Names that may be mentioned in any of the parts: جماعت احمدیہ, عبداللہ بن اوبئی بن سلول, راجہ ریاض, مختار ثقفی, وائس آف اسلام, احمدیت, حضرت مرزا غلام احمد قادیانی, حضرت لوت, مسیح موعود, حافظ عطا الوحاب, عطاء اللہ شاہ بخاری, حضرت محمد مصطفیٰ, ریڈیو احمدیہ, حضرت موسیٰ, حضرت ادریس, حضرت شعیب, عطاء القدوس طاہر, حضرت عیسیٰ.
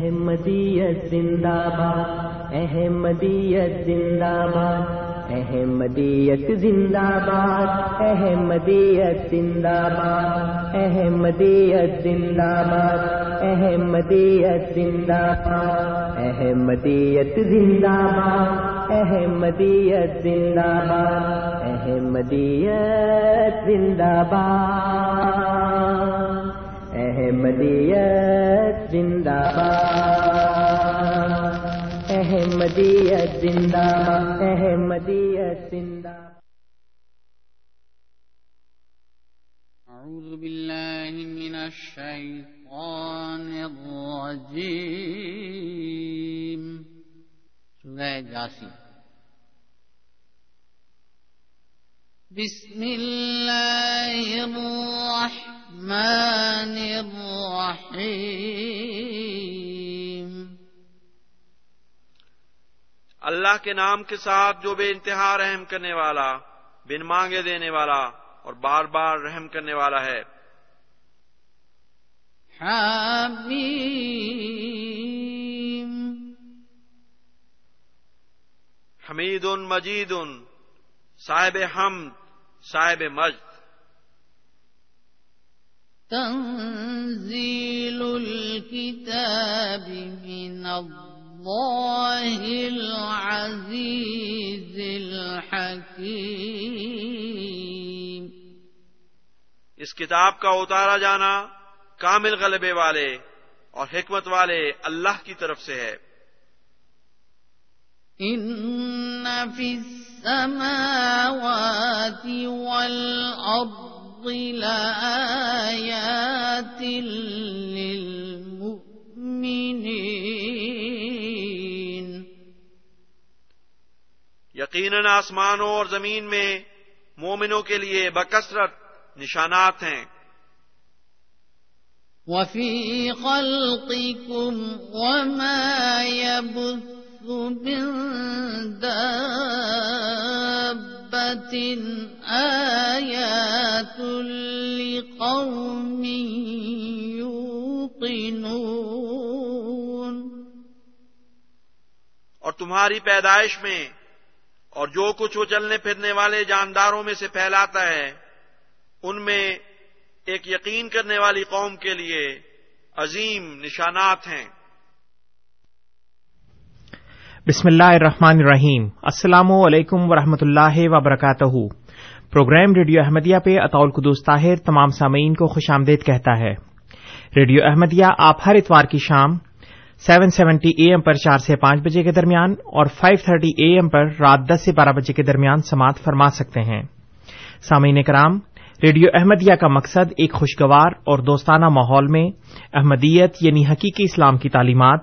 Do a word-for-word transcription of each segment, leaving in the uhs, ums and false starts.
احمدیت زندہ باد، احمدیت زندہ باد، احمدیت زندہ باد، احمدیت زندہ باد، احمدیت زندہ باد، احمدیت زندہ باد، احمدیت زندہ باد، احمدیت زندہ باد، احمدیت زندہ باد، احمدیت زندہ باد، احمدیت زندہ باد، احمدیت زندہ باد. اعوذ باللہ من الشیطان الرجیم. سورہ یاسین. بسم اللہ الرحمن الرحمن الرحیم. اللہ کے نام کے ساتھ جو بے انتہا رحم کرنے والا، بن مانگے دینے والا اور بار بار رحم کرنے والا ہے. حمیم. حمید مجید، صاحب حمد، صاحب مجد. تنزیل الکتاب من اللہ العزیز الحکیم. اس کتاب کا اتارا جانا کامل غلبے والے اور حکمت والے اللہ کی طرف سے ہے. ان فی السماوات والارض لآیات للمؤمنین. یقیناً آسمانوں اور زمین میں مومنوں کے لیے بکثرت نشانات ہیں. وفی خلقکم وما یبث من دابۃ آیات لقوم یوقنون. اور تمہاری پیدائش میں اور جو کچھ وہ چلنے پھرنے والے جانداروں میں سے پھیلاتا ہے، ان میں ایک یقین کرنے والی قوم کے لیے عظیم نشانات ہیں. بسم اللہ الرحمن الرحیم. السلام علیکم ورحمۃ اللہ وبرکاتہ. پروگرام ریڈیو احمدیہ پہ عطاء القدوس طاہر تمام سامعین کو خوش آمدید کہتا ہے. ریڈیو احمدیہ آپ ہر اتوار کی شام سات سو ستّر اے ایم پر چار سے پانچ بجے کے درمیان اور پانچ سو تیس اے ایم پر رات دس سے بارہ بجے کے درمیان سماعت فرما سکتے ہیں. سامعین کرام، ریڈیو احمدیہ کا مقصد ایک خوشگوار اور دوستانہ ماحول میں احمدیت یعنی حقیقی اسلام کی تعلیمات،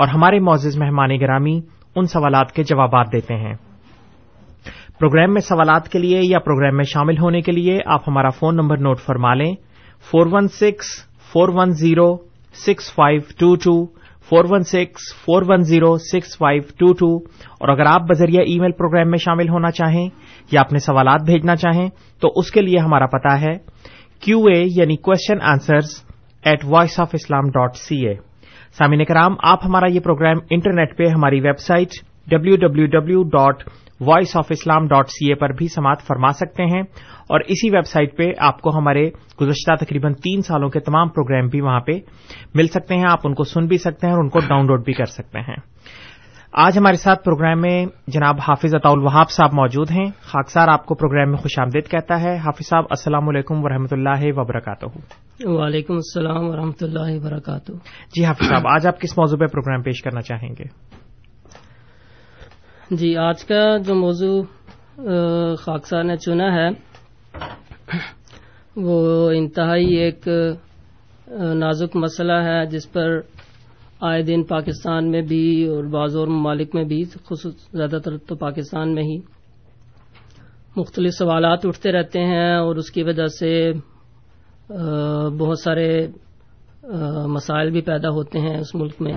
اور ہمارے معزز مہمان گرامی ان سوالات کے جوابات دیتے ہیں. پروگرام میں سوالات کے لیے یا پروگرام میں شامل ہونے کے لیے آپ ہمارا فون نمبر نوٹ فرما لیں. Four one six four one zero six five two two, four one six four one zero six five two two. اور اگر آپ بذریعہ ای میل پروگرام میں شامل ہونا چاہیں یا اپنے سوالات بھیجنا چاہیں تو اس کے لیے ہمارا پتہ ہے کیو اے یعنی question answers at وائس آف اسلام dot C A. سامعین کرام، آپ ہمارا یہ پروگرام انٹرنیٹ پہ ہماری web site W W W dot وائس آف اسلام dot C A پر بھی سماعت فرما سکتے ہیں اور اسی ویب سائٹ پہ آپ کو ہمارے گزشتہ تقریباً تین سالوں کے تمام پروگرام بھی وہاں پہ مل سکتے ہیں. آپ ان کو سن بھی سکتے ہیں اور ان کو ڈاؤن لوڈ بھی کر سکتے ہیں. آج ہمارے ساتھ پروگرام میں جناب حافظ عطا الوحاب صاحب موجود ہیں. خاکسار آپ کو پروگرام میں خوش آمدید کہتا ہے. حافظ صاحب، السلام علیکم ورحمۃ اللہ وبرکاتہ. وعلیکم السلام ورحمۃ اللہ وبرکاتہ. جی حافظ صاحب، آج آپ کس موضوع پہ پروگرام پیش کرنا چاہیں گے؟ جی آج کا جو موضوع خاکسار نے چنا ہے وہ انتہائی ایک نازک مسئلہ ہے جس پر آئے دن پاکستان میں بھی اور بعض اور ممالک میں بھی، خصوصاً زیادہ تر تو پاکستان میں ہی، مختلف سوالات اٹھتے رہتے ہیں اور اس کی وجہ سے بہت سارے مسائل بھی پیدا ہوتے ہیں اس ملک میں،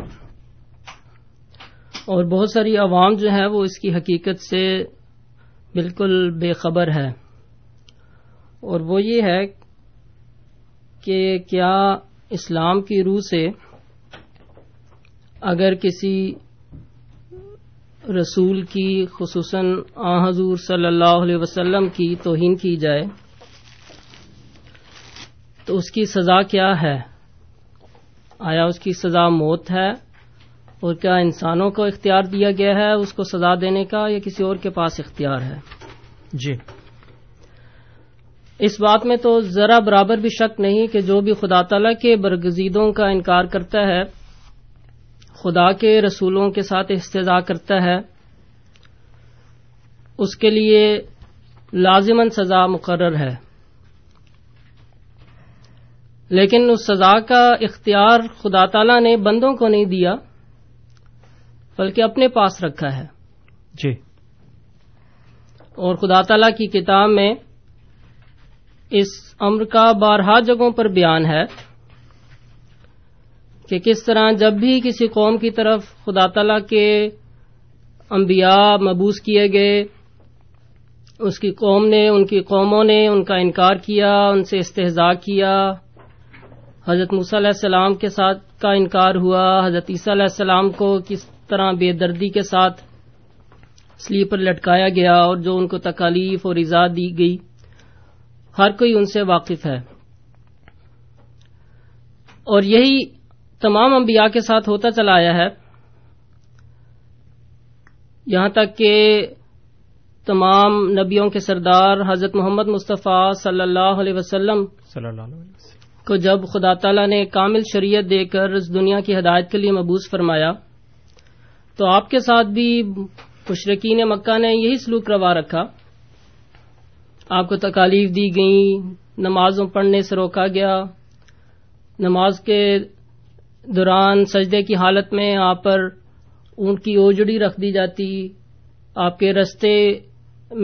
اور بہت ساری عوام جو ہے وہ اس کی حقیقت سے بالکل بے خبر ہے، اور وہ یہ ہے کہ کیا اسلام کی روح سے اگر کسی رسول کی، خصوصاً آن حضور صلی اللہ علیہ وسلم کی توہین کی جائے تو اس کی سزا کیا ہے؟ آیا اس کی سزا موت ہے؟ اور کیا انسانوں کو اختیار دیا گیا ہے اس کو سزا دینے کا، یا کسی اور کے پاس اختیار ہے؟ جی، اس بات میں تو ذرا برابر بھی شک نہیں کہ جو بھی خدا تعالیٰ کے برگزیدوں کا انکار کرتا ہے، خدا کے رسولوں کے ساتھ استضاء کرتا ہے، اس کے لیے لازماً سزا مقرر ہے، لیکن اس سزا کا اختیار خدا تعالیٰ نے بندوں کو نہیں دیا بلکہ اپنے پاس رکھا ہے۔ جی، اور خدا تعالیٰ کی کتاب میں اس امر کا بارہا جگہوں پر بیان ہے کہ کس طرح جب بھی کسی قوم کی طرف خدا تعالیٰ کے انبیاء مبعوث کیے گئے، اس کی قوم نے، ان کی قوموں نے ان کا انکار کیا، ان سے استہزاء کیا۔ حضرت موسیٰ علیہ السلام کے ساتھ کا انکار ہوا، حضرت عیسیٰ علیہ السلام کو کس طرح بے دردی کے ساتھ صلیب پر لٹکایا گیا، اور جو ان کو تکالیف اور ایذا دی گئی ہر کوئی ان سے واقف ہے، اور یہی تمام انبیاء کے ساتھ ہوتا چلا آیا ہے، یہاں تک کہ تمام نبیوں کے سردار حضرت محمد مصطفیٰ صلی اللہ علیہ وسلم کو جب خدا تعالیٰ نے کامل شریعت دے کر اس دنیا کی ہدایت کے لیے مبعوث فرمایا تو آپ کے ساتھ بھی مشرکین مکہ نے یہی سلوک روا رکھا، آپ کو تکالیف دی گئیں، نمازوں پڑھنے سے روکا گیا، نماز کے دوران سجدے کی حالت میں آپ پر اونٹ کی اوجڑی رکھ دی جاتی، آپ کے رستے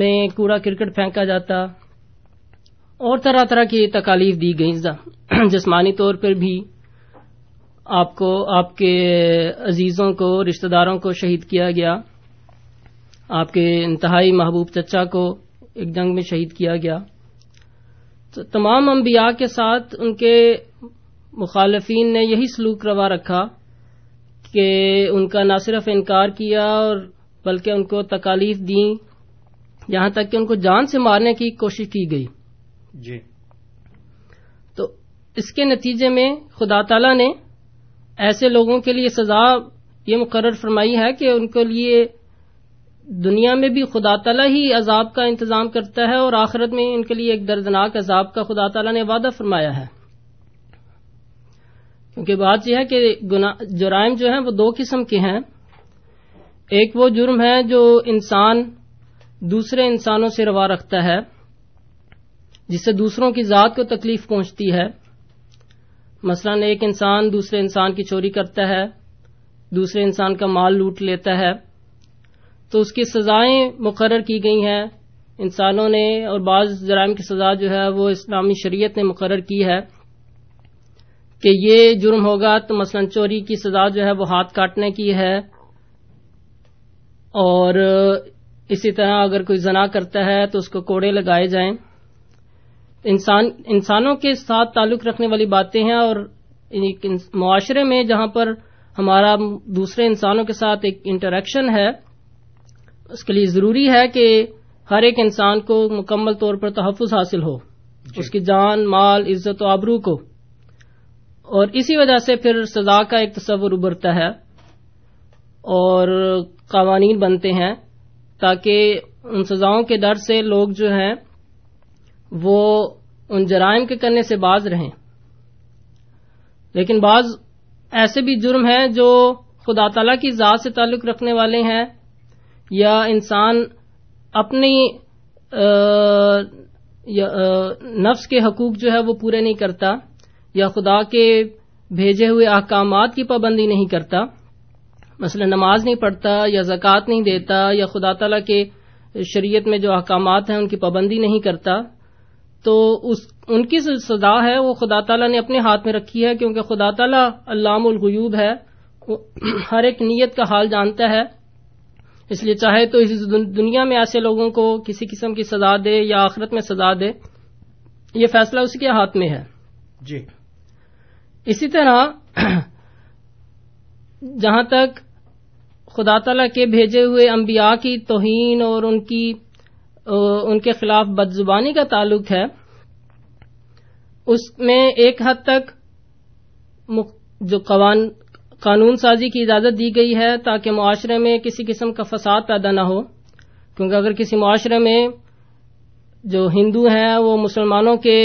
میں کوڑا کرکٹ پھینکا جاتا، اور طرح طرح کی تکالیف دی گئیں، جسمانی طور پر بھی آپ کو، آپ کے عزیزوں کو، رشتہ داروں کو شہید کیا گیا، آپ کے انتہائی محبوب چچا کو ایک جنگ میں شہید کیا گیا۔ تو تمام انبیاء کے ساتھ ان کے مخالفین نے یہی سلوک روا رکھا کہ ان کا نہ صرف انکار کیا اور بلکہ ان کو تکالیف دیں، یہاں تک کہ ان کو جان سے مارنے کی کوشش کی گئی۔ جی، تو اس کے نتیجے میں خدا تعالیٰ نے ایسے لوگوں کے لیے سزا یہ مقرر فرمائی ہے کہ ان کے لیے دنیا میں بھی خدا تعالیٰ ہی عذاب کا انتظام کرتا ہے، اور آخرت میں ان کے لیے ایک دردناک عذاب کا خدا تعالیٰ نے وعدہ فرمایا ہے۔ کیونکہ بات یہ ہے کہ گناہ، جرائم جو ہیں وہ دو قسم کے ہیں، ایک وہ جرم ہے جو انسان دوسرے انسانوں سے روا رکھتا ہے، جس سے دوسروں کی ذات کو تکلیف پہنچتی ہے، مثلاً ایک انسان دوسرے انسان کی چوری کرتا ہے، دوسرے انسان کا مال لوٹ لیتا ہے، تو اس کی سزائیں مقرر کی گئی ہیں انسانوں نے، اور بعض جرائم کی سزا جو ہے وہ اسلامی شریعت نے مقرر کی ہے کہ یہ جرم ہوگا، تو مثلا چوری کی سزا جو ہے وہ ہاتھ کاٹنے کی ہے، اور اسی طرح اگر کوئی زنا کرتا ہے تو اس کو کوڑے لگائے جائیں۔ انسان انسانوں کے ساتھ تعلق رکھنے والی باتیں ہیں، اور معاشرے میں جہاں پر ہمارا دوسرے انسانوں کے ساتھ ایک انٹریکشن ہے، اس کے لیے ضروری ہے کہ ہر ایک انسان کو مکمل طور پر تحفظ حاصل ہو، اس کی جان، مال، عزت و آبرو کو، اور اسی وجہ سے پھر سزا کا ایک تصور ابھرتا ہے اور قوانین بنتے ہیں تاکہ ان سزاؤں کے ڈر سے لوگ جو ہیں وہ ان جرائم کے کرنے سے باز رہیں۔ لیکن بعض ایسے بھی جرم ہیں جو خدا تعالیٰ کی ذات سے تعلق رکھنے والے ہیں، یا انسان اپنی نفس کے حقوق جو ہے وہ پورے نہیں کرتا، یا خدا کے بھیجے ہوئے احکامات کی پابندی نہیں کرتا، مثلا نماز نہیں پڑھتا یا زکوٰۃ نہیں دیتا یا خدا تعالیٰ کے شریعت میں جو احکامات ہیں ان کی پابندی نہیں کرتا، تو اس ان کی سزا ہے وہ خدا تعالیٰ نے اپنے ہاتھ میں رکھی ہے، کیونکہ خدا تعالیٰ علام الغیوب ہے، ہر ایک نیت کا حال جانتا ہے، اس لیے چاہے تو اس دنیا میں ایسے لوگوں کو کسی قسم کی سزا دے یا آخرت میں سزا دے، یہ فیصلہ اس کے ہاتھ میں ہے جی۔ اسی طرح جہاں تک خدا تعالیٰ کے بھیجے ہوئے انبیاء کی توہین اور ان کی ان کے خلاف بدزبانی کا تعلق ہے، اس میں ایک حد تک جو قانون سازی کی اجازت دی گئی ہے تاکہ معاشرے میں کسی قسم کا فساد پیدا نہ ہو، کیونکہ اگر کسی معاشرے میں جو ہندو ہیں وہ مسلمانوں کے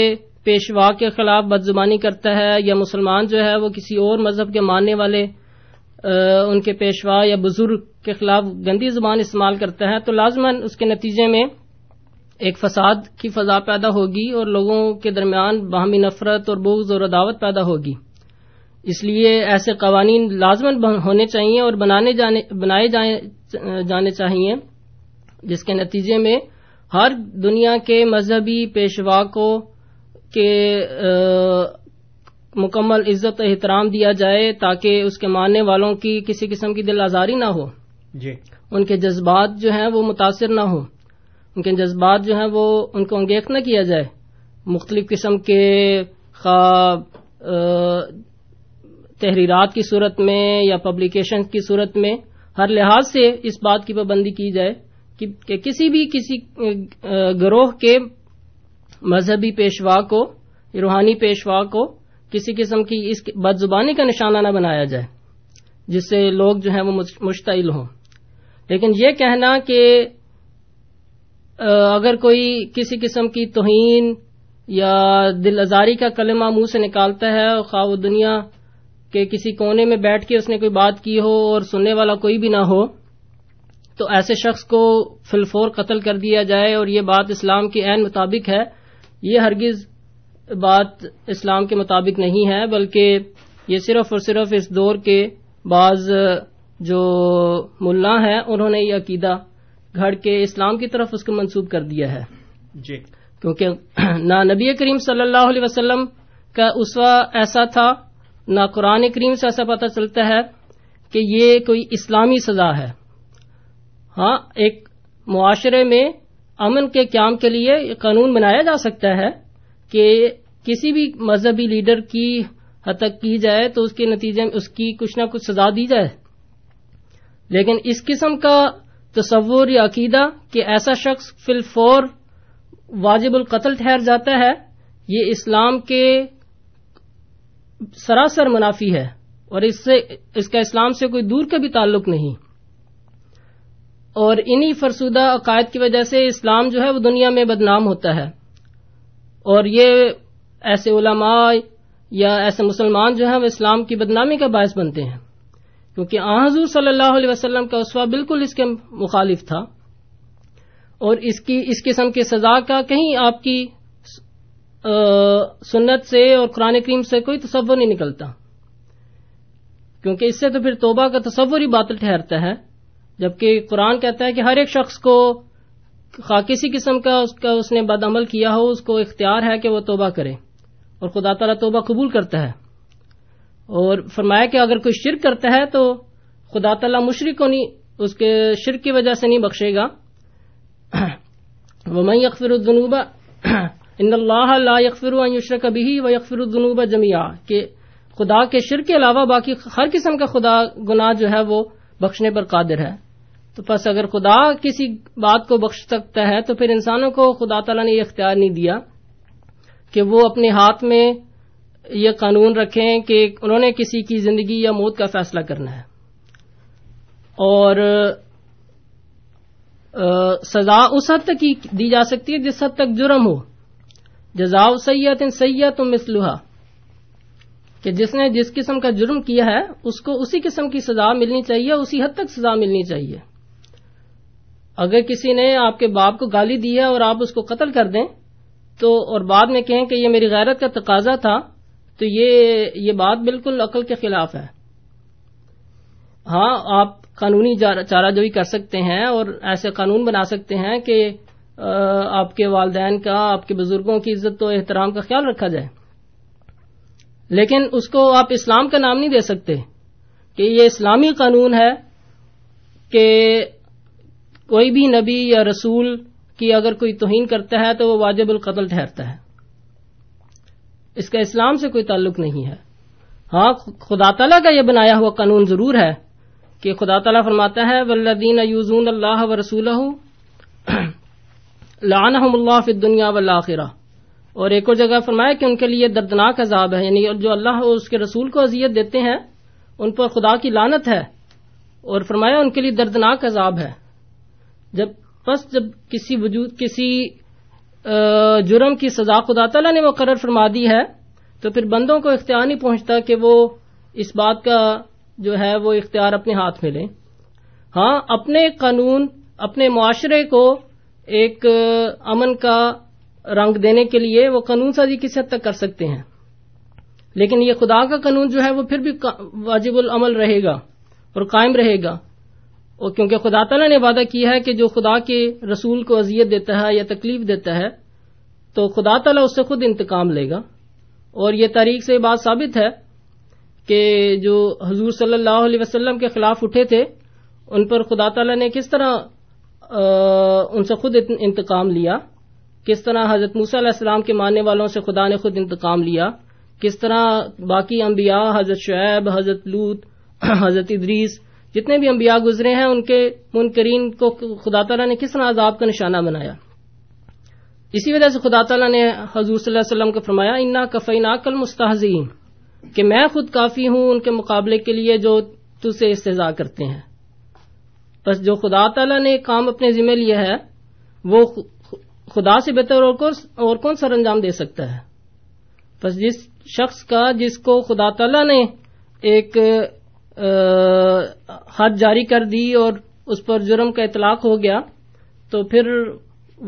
پیشوا کے خلاف بدزبانی کرتا ہے یا مسلمان جو ہے وہ کسی اور مذہب کے ماننے والے ان کے پیشوا یا بزرگ کے خلاف گندی زبان استعمال کرتا ہے، تو لازماً اس کے نتیجے میں ایک فساد کی فضا پیدا ہوگی اور لوگوں کے درمیان باہمی نفرت اور بغض اور عداوت پیدا ہوگی، اس لیے ایسے قوانین لازماً ہونے چاہیے اور بنانے جانے بنائے جانے چاہیے، جس کے نتیجے میں ہر دنیا کے مذہبی پیشوا کو کے مکمل عزت و احترام دیا جائے تاکہ اس کے ماننے والوں کی کسی قسم کی دل آزاری نہ ہو جی، ان کے جذبات جو ہیں وہ متاثر نہ ہوں، ان کے جذبات جو ہیں وہ ان کو انگیخت نہ کیا جائے، مختلف قسم کے خواہ تحریرات کی صورت میں یا پبلیکیشن کی صورت میں، ہر لحاظ سے اس بات کی پابندی کی جائے کہ کسی بھی کسی گروہ کے مذہبی پیشوا کو، روحانی پیشوا کو کسی قسم کی اس بدزبانی کا نشانہ نہ بنایا جائے جس سے لوگ جو ہیں وہ مشتعل ہوں۔ لیکن یہ کہنا کہ اگر کوئی کسی قسم کی توہین یا دل آزاری کا کلمہ منہ سے نکالتا ہے، خواہ وہ دنیا کے کسی کونے میں بیٹھ کے اس نے کوئی بات کی ہو اور سننے والا کوئی بھی نہ ہو، تو ایسے شخص کو فی الفور قتل کر دیا جائے، اور یہ بات اسلام کے عین مطابق ہے، یہ ہرگز بات اسلام کے مطابق نہیں ہے، بلکہ یہ صرف اور صرف اس دور کے بعض جو ملا ہیں انہوں نے یہ عقیدہ گھڑ کے اسلام کی طرف اس کو منسوب کر دیا ہے جی، کیونکہ نہ نبی کریم صلی اللہ علیہ وسلم کا اسوہ ایسا تھا، نہ قرآن کریم سے ایسا پتہ چلتا ہے کہ یہ کوئی اسلامی سزا ہے۔ ہاں، ایک معاشرے میں امن کے قیام کے لیے قانون بنایا جا سکتا ہے کہ کسی بھی مذہبی لیڈر کی ہتک کی جائے تو اس کے نتیجے میں اس کی کچھ نہ کچھ سزا دی جائے، لیکن اس قسم کا تصور یا عقیدہ کہ ایسا شخص فی الفور واجب القتل ٹھہر جاتا ہے، یہ اسلام کے سراسر منافی ہے، اور اس سے اس کا اسلام سے کوئی دور کا بھی تعلق نہیں، اور انہی فرسودہ عقائد کی وجہ سے اسلام جو ہے وہ دنیا میں بدنام ہوتا ہے، اور یہ ایسے علماء یا ایسے مسلمان جو ہیں وہ اسلام کی بدنامی کا باعث بنتے ہیں، کیونکہ آن حضور صلی اللہ علیہ وسلم کا اسوہ بالکل اس کے مخالف تھا، اور اس کی اس قسم کی سزا کا کہیں آپ کی سنت سے اور قرآن کریم سے کوئی تصور نہیں نکلتا، کیونکہ اس سے تو پھر توبہ کا تصور ہی باطل ٹھہرتا ہے، جبکہ قرآن کہتا ہے کہ ہر ایک شخص کو خواہ کسی قسم کا اس کا اس نے بد عمل کیا ہو اس کو اختیار ہے کہ وہ توبہ کرے، اور خدا تعالیٰ توبہ قبول کرتا ہے، اور فرمایا کہ اگر کوئی شرک کرتا ہے تو خدا تعالیٰ مشرک کو نہیں اس کے شرک کی وجہ سے نہیں بخشے گا، وَمَن يَغْفِرُ الذُّنُوبَ إِنَّ اللَّهَ لَا يَغْفِرُ أَن يُشْرَكَ بِهِ وَيَغْفِرُ الذُّنُوبَ جَمِيعًا، کہ خدا کے شرک کے علاوہ باقی ہر قسم کا خدا گناہ جو ہے وہ بخشنے پر قادر ہے، تو پس اگر خدا کسی بات کو بخش سکتا ہے تو پھر انسانوں کو خدا تعالیٰ نے یہ اختیار نہیں دیا کہ وہ اپنے ہاتھ میں یہ قانون رکھیں کہ انہوں نے کسی کی زندگی یا موت کا فیصلہ کرنا ہے، اور سزا اس حد تک ہی دی جا سکتی ہے جس حد تک جرم ہو، جزاء سیئۃ سیئۃ مثلھا، کہ جس نے جس قسم کا جرم کیا ہے اس کو اسی قسم کی سزا ملنی چاہیے، اسی حد تک سزا ملنی چاہیے۔ اگر کسی نے آپ کے باپ کو گالی دی ہے اور آپ اس کو قتل کر دیں تو اور بعد میں کہیں کہ یہ میری غیرت کا تقاضا تھا تو یہ یہ بات بالکل عقل کے خلاف ہے. ہاں آپ قانونی چارہ جوئی کر سکتے ہیں اور ایسے قانون بنا سکتے ہیں کہ آپ کے والدین کا, آپ کے بزرگوں کی عزت و احترام کا خیال رکھا جائے, لیکن اس کو آپ اسلام کا نام نہیں دے سکتے کہ یہ اسلامی قانون ہے کہ کوئی بھی نبی یا رسول کی اگر کوئی توہین کرتا ہے تو وہ واجب القتل ٹھہرتا ہے. اس کا اسلام سے کوئی تعلق نہیں ہے. ہاں خدا تعالیٰ کا یہ بنایا ہوا قانون ضرور ہے کہ خدا تعالیٰ فرماتا ہے والذین یؤذون اللہ ورسولہ لعنہم اللہ فی الدنیا والآخرہ, اور ایک اور جگہ فرمایا کہ ان کے لیے دردناک عذاب ہے, یعنی جو اللہ اور اس کے رسول کو اذیت دیتے ہیں ان پر خدا کی لعنت ہے, اور فرمایا ان کے لیے دردناک عذاب ہے. جب بس جب کسی وجود کسی جرم کی سزا خدا تعالیٰ نے مقرر فرما دی ہے تو پھر بندوں کو اختیار نہیں پہنچتا کہ وہ اس بات کا جو ہے وہ اختیار اپنے ہاتھ میں لیں. ہاں اپنے قانون اپنے معاشرے کو ایک امن کا رنگ دینے کے لیے وہ قانون سازی کس حد تک کر سکتے ہیں, لیکن یہ خدا کا قانون جو ہے وہ پھر بھی واجب العمل رہے گا اور قائم رہے گا, اور کیونکہ خدا تعالیٰ نے وعدہ کیا ہے کہ جو خدا کے رسول کو اذیت دیتا ہے یا تکلیف دیتا ہے تو خدا تعالیٰ اس سے خود انتقام لے گا. اور یہ تاریخ سے بات ثابت ہے کہ جو حضور صلی اللہ علیہ وسلم کے خلاف اٹھے تھے ان پر خدا تعالیٰ نے کس طرح ان سے خود انتقام لیا, کس طرح حضرت موسیٰ علیہ السلام کے ماننے والوں سے خدا نے خود انتقام لیا, کس طرح باقی انبیاء حضرت شعیب حضرت لوت حضرت ادریس جتنے بھی انبیاء گزرے ہیں ان کے منکرین کو خدا تعالیٰ نے کس طرح عذاب کا نشانہ بنایا. اسی وجہ سے خدا تعالیٰ نے حضور صلی اللہ علیہ وسلم کو فرمایا انا کفیناک المستہزئین, کہ میں خود کافی ہوں ان کے مقابلے کے لیے جو تجھ سے استہزاء کرتے ہیں. بس جو خدا تعالیٰ نے کام اپنے ذمہ لیا ہے وہ خدا سے بہتر اور کون سا انجام دے سکتا ہے. بس جس شخص کا جس کو خدا تعالیٰ نے ایک حد جاری کر دی اور اس پر جرم کا اطلاق ہو گیا تو پھر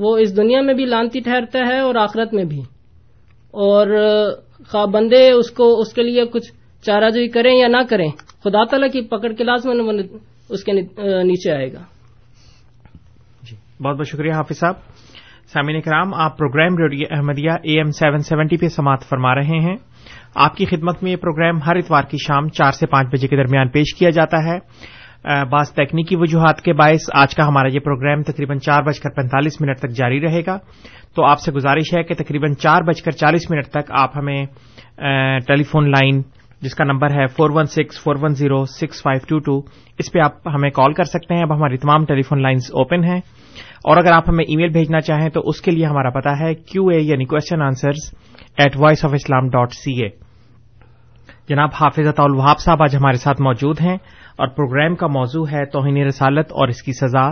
وہ اس دنیا میں بھی لانتی ٹھہرتا ہے اور آخرت میں بھی, اور خواہ بندے اس کو اس کے لیے کچھ چارہ جوئی کریں یا نہ کریں خدا تعالیٰ کی پکڑ کے لازمن اس کے نیچے آئے گا. جی بہت بہت شکریہ حافظ صاحب. سامعین کرام, آپ programme ریڈیو احمدیہ A M seven seventy پہ سماعت فرما رہے ہیں. آپ کی خدمت میں یہ پروگرام ہر اتوار کی شام چار سے پانچ بجے کے درمیان پیش کیا جاتا ہے. بعض تکنیکی وجوہات کے باعث آج کا ہمارا یہ پروگرام تقریباً چار بج کر پینتالیس منٹ تک جاری رہے گا, تو آپ سے گزارش ہے کہ تقریباً چار بج کر چالیس منٹ تک آپ ہمیں ٹیلی فون لائن جس کا نمبر ہے four one six four one zero six five two two اس پہ آپ ہمیں کال کر سکتے ہیں. اب ہماری تمام ٹیلی فون لائنز اوپن ہیں, اور اگر آپ ہمیں ای میل بھیجنا چاہیں تو اس کے لیے ہمارا پتہ ہے کیو اے یعنی question answers at وائس آف اسلام dot C A. جناب حافظ عطا الوحاب صاحب آج ہمارے ساتھ موجود ہیں اور پروگرام کا موضوع ہے توہین رسالت اور اس کی سزا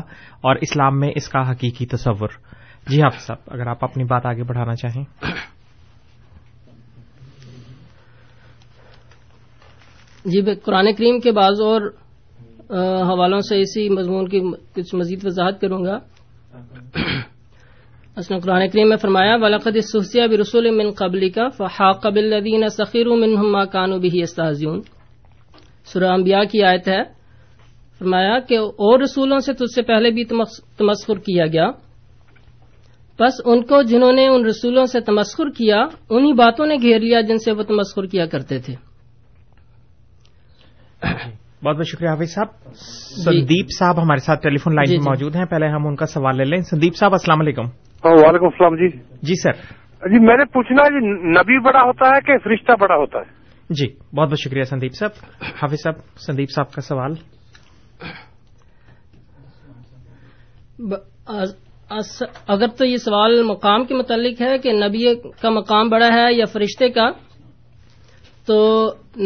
اور اسلام میں اس کا حقیقی تصور. جی حافظ صاحب, اگر آپ اپنی بات آگے بڑھانا چاہیں. جی قرآن کریم کے بعض اور حوالوں سے اسی مضمون کی کچھ مزید وضاحت کروں گا. اصل قرآن کریم میں فرمایا وَلَقَدِ اسْتُہْزِئَ بِرُسُلٍ مِّن قَبْلِكَ فَحَاقَ بِالَّذِينَ سَخِرُوا مِنْهُم مَّا كَانُوا بِهِ يَسْتَهْزِئُونَ. سورہ انبیاء کی آیت ہے. فرمایا کہ اور رسولوں سے تجھ سے پہلے بھی تمسخر کیا گیا, بس ان کو جنہوں نے ان رسولوں سے تمسخر کیا انہی باتوں نے گھیر لیا جن سے وہ تمسخر کیا کرتے تھے. بہت بہت شکریہ حافظ صاحب. سندیپ صاحب ہمارے ساتھ ٹیلی فون لائن میں موجود ہیں, پہلے ہم ان کا سوال لے لیں. سندیپ صاحب السلام علیکم. وعلیکم السلام. جی جی سر. جی میں نے پوچھنا ہے نبی بڑا ہوتا ہے کہ فرشتہ بڑا ہوتا ہے؟ جی بہت بہت شکریہ سندیپ صاحب. حافظ صاحب سندیپ صاحب کا سوال. اگر تو یہ سوال مقام کے متعلق ہے کہ نبی کا مقام بڑا ہے یا فرشتے کا, تو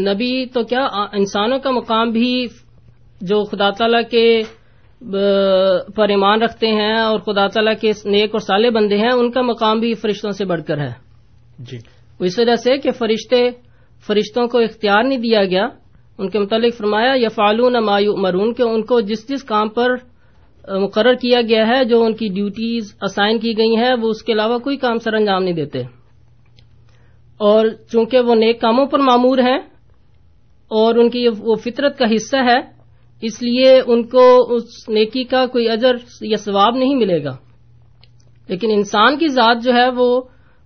نبی تو کیا انسانوں کا مقام بھی جو خدا تعالیٰ کے پر ایمان رکھتے ہیں اور خدا تعالیٰ کے نیک اور صالح بندے ہیں ان کا مقام بھی فرشتوں سے بڑھ کر ہے. جی اس وجہ سے کہ فرشتے فرشتوں کو اختیار نہیں دیا گیا ان کے متعلق فرمایا یفعلون ما یؤمرون, کہ ان کو جس جس کام پر مقرر کیا گیا ہے جو ان کی ڈیوٹیز اسائن کی گئی ہیں وہ اس کے علاوہ کوئی کام سر انجام نہیں دیتے. اور چونکہ وہ نیک کاموں پر معمور ہیں اور ان کی وہ فطرت کا حصہ ہے، اس لیے ان کو اس نیکی کا کوئی اجر یا ثواب نہیں ملے گا، لیکن انسان کی ذات جو ہے وہ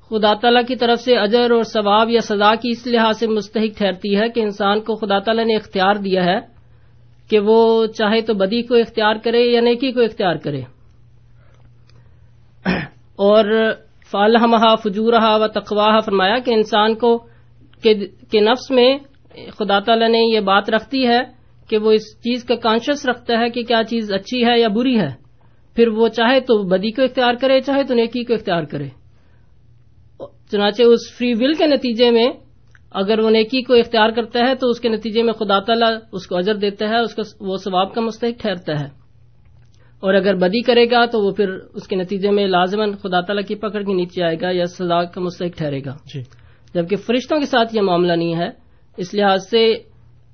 خدا تعالیٰ کی طرف سے اجر اور ثواب یا سزا کی اس لحاظ سے مستحق ٹھہرتی ہے کہ انسان کو خدا تعالیٰ نے اختیار دیا ہے کہ وہ چاہے تو بدی کو اختیار کرے یا نیکی کو اختیار کرے، اور فالحمہا فجورہا و تقواہا فرمایا کہ انسان کو کے نفس میں خدا تعالیٰ نے یہ بات رکھتی ہے کہ وہ اس چیز کا کانشیس رکھتا ہے کہ کیا چیز اچھی ہے یا بری ہے، پھر وہ چاہے تو بدی کو اختیار کرے چاہے تو نیکی کو اختیار کرے۔ چنانچہ اس فری ول کے نتیجے میں اگر وہ نیکی کو اختیار کرتا ہے تو اس کے نتیجے میں خدا تعالیٰ اس کو اجر دیتا ہے، اس کو وہ ثواب کا مستحق ٹھہرتا ہے، اور اگر بدی کرے گا تو وہ پھر اس کے نتیجے میں لازماً خدا تعالیٰ کی پکڑ کے نیچے آئے گا یا سزا کا مستحق ٹھہرے گا جی، جبکہ فرشتوں کے ساتھ یہ معاملہ نہیں ہے۔ اس لحاظ سے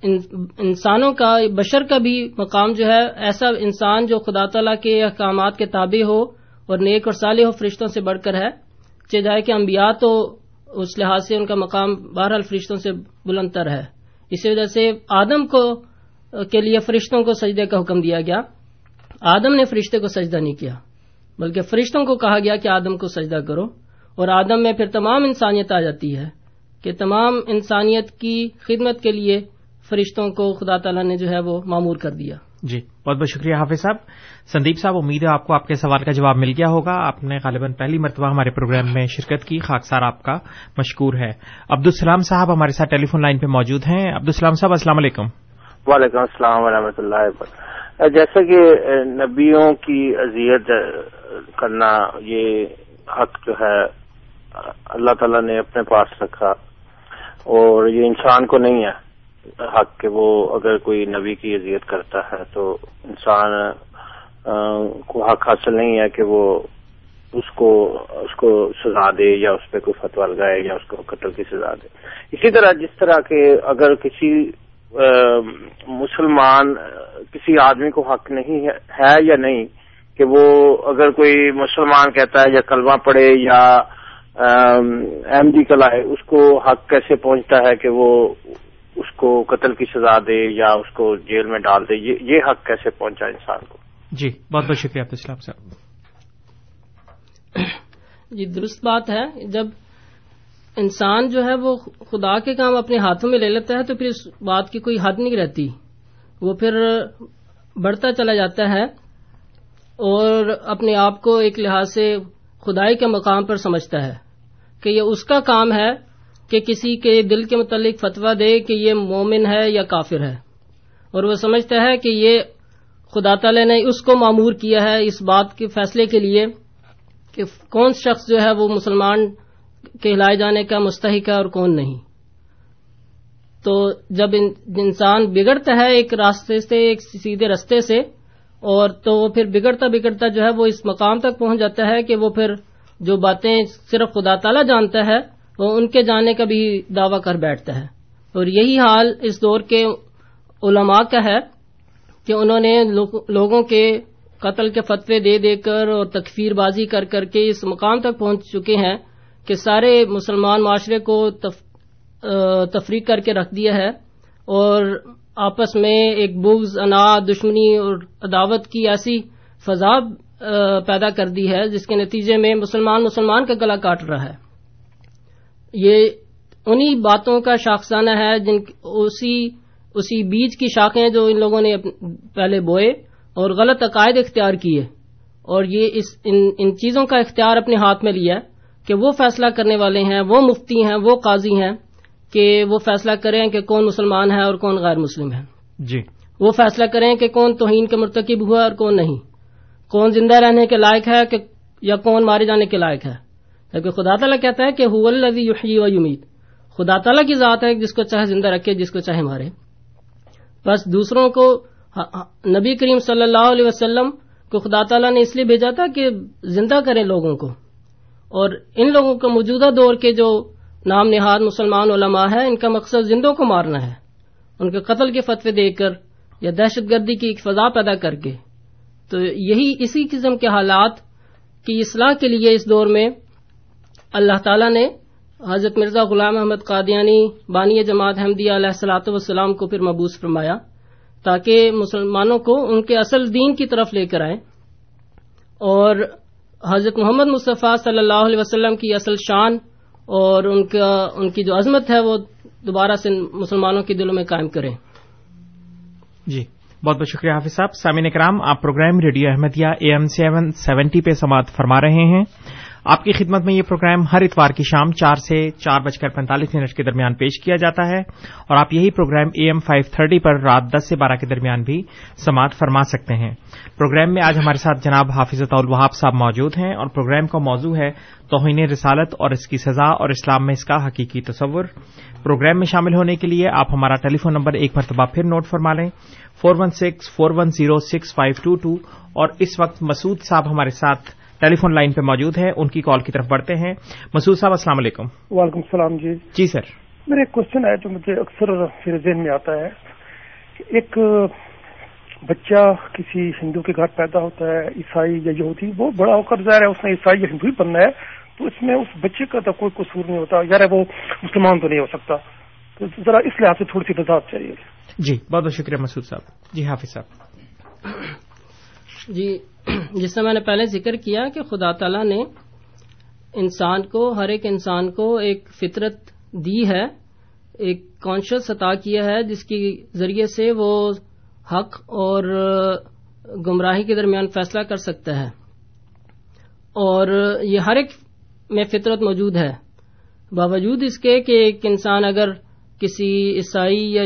انسانوں کا، بشر کا بھی مقام جو ہے، ایسا انسان جو خدا تعالیٰ کے احکامات کے تابع ہو اور نیک اور صالح ہو فرشتوں سے بڑھ کر ہے، چاہے کہ انبیاء تو اس لحاظ سے ان کا مقام بہرحال فرشتوں سے بلند تر ہے۔ اسی وجہ سے آدم کو کے لیے فرشتوں کو سجدے کا حکم دیا گیا، آدم نے فرشتے کو سجدہ نہیں کیا بلکہ فرشتوں کو کہا گیا کہ آدم کو سجدہ کرو، اور آدم میں پھر تمام انسانیت آ جاتی ہے کہ تمام انسانیت کی خدمت کے لیے فرشتوں کو خدا تعالیٰ نے جو ہے وہ معمور کر دیا۔ جی بہت بہت شکریہ حافظ صاحب۔ سندیپ صاحب، امید ہے آپ کو آپ کے سوال کا جواب مل گیا ہوگا، آپ نے غالباً پہلی مرتبہ ہمارے پروگرام میں شرکت کی، خاکسار آپ کا مشکور ہے۔ عبدالسلام صاحب ہمارے ساتھ ٹیلی فون لائن پہ موجود ہیں۔ عبدالسلام صاحب السلام علیکم۔ وعلیکم السلام ورحمۃ اللہ وبرکاتہ۔ جیسا کہ نبیوں کی اذیت کرنا یہ حق جو ہے اللہ تعالیٰ نے اپنے پاس رکھا، اور یہ انسان کو نہیں ہے حق کہ وہ اگر کوئی نبی کی اذیت کرتا ہے تو انسان کو حق حاصل نہیں ہے کہ وہ اس کو اس کو سزا دے یا اس پہ کوئی فتویٰ لگائے یا اس کو قتل کی سزا دے۔ اسی طرح جس طرح کہ اگر کسی مسلمان کسی آدمی کو حق نہیں ہے یا نہیں کہ وہ اگر کوئی مسلمان کہتا ہے یا کلمہ پڑھے یا احمدی کہلائے، اس کو حق کیسے پہنچتا ہے کہ وہ اس کو قتل کی سزا دے یا اس کو جیل میں ڈال دے؟ یہ حق کیسے پہنچا انسان کو؟ جی بہت بہت شکریہ اسلام صاحب۔ یہ درست بات ہے، جب انسان جو ہے وہ خدا کے کام اپنے ہاتھوں میں لے لیتا ہے تو پھر اس بات کی کوئی حد نہیں رہتی، وہ پھر بڑھتا چلا جاتا ہے اور اپنے آپ کو ایک لحاظ سے خدائی کے مقام پر سمجھتا ہے کہ یہ اس کا کام ہے کہ کسی کے دل کے متعلق فتویٰ دے کہ یہ مومن ہے یا کافر ہے، اور وہ سمجھتا ہے کہ یہ خدا تعالی نے اس کو معمور کیا ہے اس بات کے فیصلے کے لیے کہ کون شخص جو ہے وہ مسلمان کہلائے جانے کا مستحق ہے اور کون نہیں۔ تو جب انسان بگڑتا ہے ایک راستے سے، ایک سیدھے راستے سے، اور تو وہ پھر بگڑتا بگڑتا جو ہے وہ اس مقام تک پہنچ جاتا ہے کہ وہ پھر جو باتیں صرف خدا تعالیٰ جانتا ہے وہ ان کے جاننے کا بھی دعویٰ کر بیٹھتا ہے، اور یہی حال اس دور کے علماء کا ہے کہ انہوں نے لوگوں کے قتل کے فتوے دے دے کر اور تکفیر بازی کر کر کے اس مقام تک پہنچ چکے ہیں کہ سارے مسلمان معاشرے کو تفریق کر کے رکھ دیا ہے، اور آپس میں ایک بغض، انا، دشمنی اور عداوت کی ایسی فضا پیدا کر دی ہے جس کے نتیجے میں مسلمان مسلمان کا گلا کاٹ رہا ہے۔ یہ انہی باتوں کا شاخسانہ ہے جن اسی اسی بیج کی شاخیں جو ان لوگوں نے پہلے بوئے اور غلط عقائد اختیار کیے، اور یہ اس ان, ان چیزوں کا اختیار اپنے ہاتھ میں لیا کہ وہ فیصلہ کرنے والے ہیں، وہ مفتی ہیں، وہ قاضی ہیں کہ وہ فیصلہ کریں کہ کون مسلمان ہے اور کون غیر مسلم ہے جی، وہ فیصلہ کریں کہ کون توہین کے مرتکب ہوا اور کون نہیں، کون زندہ رہنے کے لائق ہے کہ یا کون مارے جانے کے لائق ہے، جبکہ خدا تعالیٰ کہتا ہے کہ هو الذی یحیی و یمیت، خدا تعالیٰ کی ذات ہے جس کو چاہے زندہ رکھے جس کو چاہے مارے۔ بس دوسروں کو نبی کریم صلی اللہ علیہ وسلم کو خدا تعالیٰ نے اس لیے بھیجا تھا کہ زندہ کریں لوگوں کو، اور ان لوگوں کا موجودہ دور کے جو نام نہاد مسلمان علماء ہیں ان کا مقصد زندوں کو مارنا ہے، ان کے قتل کے فتوے دے کر یا دہشت گردی کی ایک فضا پیدا کر کے۔ تو یہی اسی قسم کے حالات کی اصلاح کے لیے اس دور میں اللہ تعالیٰ نے حضرت مرزا غلام احمد قادیانی بانی جماعت احمدیہ علیہ الصلاۃ والسلام کو پھر مبعوث فرمایا تاکہ مسلمانوں کو ان کے اصل دین کی طرف لے کر آئیں، اور حضرت محمد مصطفیٰ صلی اللہ علیہ وسلم کی اصل شان اور ان کا ان کی جو عظمت ہے وہ دوبارہ سے مسلمانوں کے دلوں میں قائم کریں۔ جی بہت بہت شکریہ حافظ صاحب۔ سامعین کرام، آپ programme ریڈیو احمدیہ A M seven seventy پہ سماعت فرما رہے ہیں۔ آپ کی خدمت میں یہ پروگرام ہر اتوار کی شام چار سے چار بج کر پینتالیس منٹ کے درمیان پیش کیا جاتا ہے، اور آپ یہی program A M five thirty پر رات دس سے بارہ کے درمیان بھی سماعت فرما سکتے ہیں۔ پروگرام میں آج ہمارے ساتھ جناب حافظ عطا الوحاب صاحب موجود ہیں، اور پروگرام کا موضوع ہے توہین رسالت اور اس کی سزا اور اسلام میں اس کا حقیقی تصور۔ پروگرام میں شامل ہونے کے لیے آپ ہمارا ٹیلی فون نمبر ایک مرتبہ پھر نوٹ فرما لیں، four one six four one zero six five two two, اور اس وقت مسعود صاحب ہمارے ساتھ ٹیلی فون لائن پہ موجود ہیں، ان کی کال کی طرف بڑھتے ہیں۔ مسعود صاحب السلام علیکم۔ وعلیکم السلام۔ جی جی سر، میرا ایک کوشچن ہے جو مجھے اکثر میرے ذہن میں آتا ہے کہ ایک بچہ کسی ہندو کے گھر پیدا ہوتا ہے، عیسائی یا یہودی، وہ بڑا ہو کر ظاہر ہے اس نے عیسائی یا ہندو ہی بننا ہے، تو اس میں اس بچے کا تو کوئی قصور نہیں ہوتا، یار وہ مسلمان تو نہیں ہو سکتا، تو ذرا اس لحاظ سے تھوڑی سی وضاحت چاہیے۔ جی بہت بہت شکریہ مسعود صاحب۔ جی حافظ صاحب۔ جی جس سے میں نے پہلے ذکر کیا کہ خدا تعالیٰ نے انسان کو، ہر ایک انسان کو ایک فطرت دی ہے، ایک کانشیس عطا کیا ہے جس کی ذریعے سے وہ حق اور گمراہی کے درمیان فیصلہ کر سکتا ہے، اور یہ ہر ایک میں فطرت موجود ہے، باوجود اس کے کہ ایک انسان اگر کسی عیسائی یا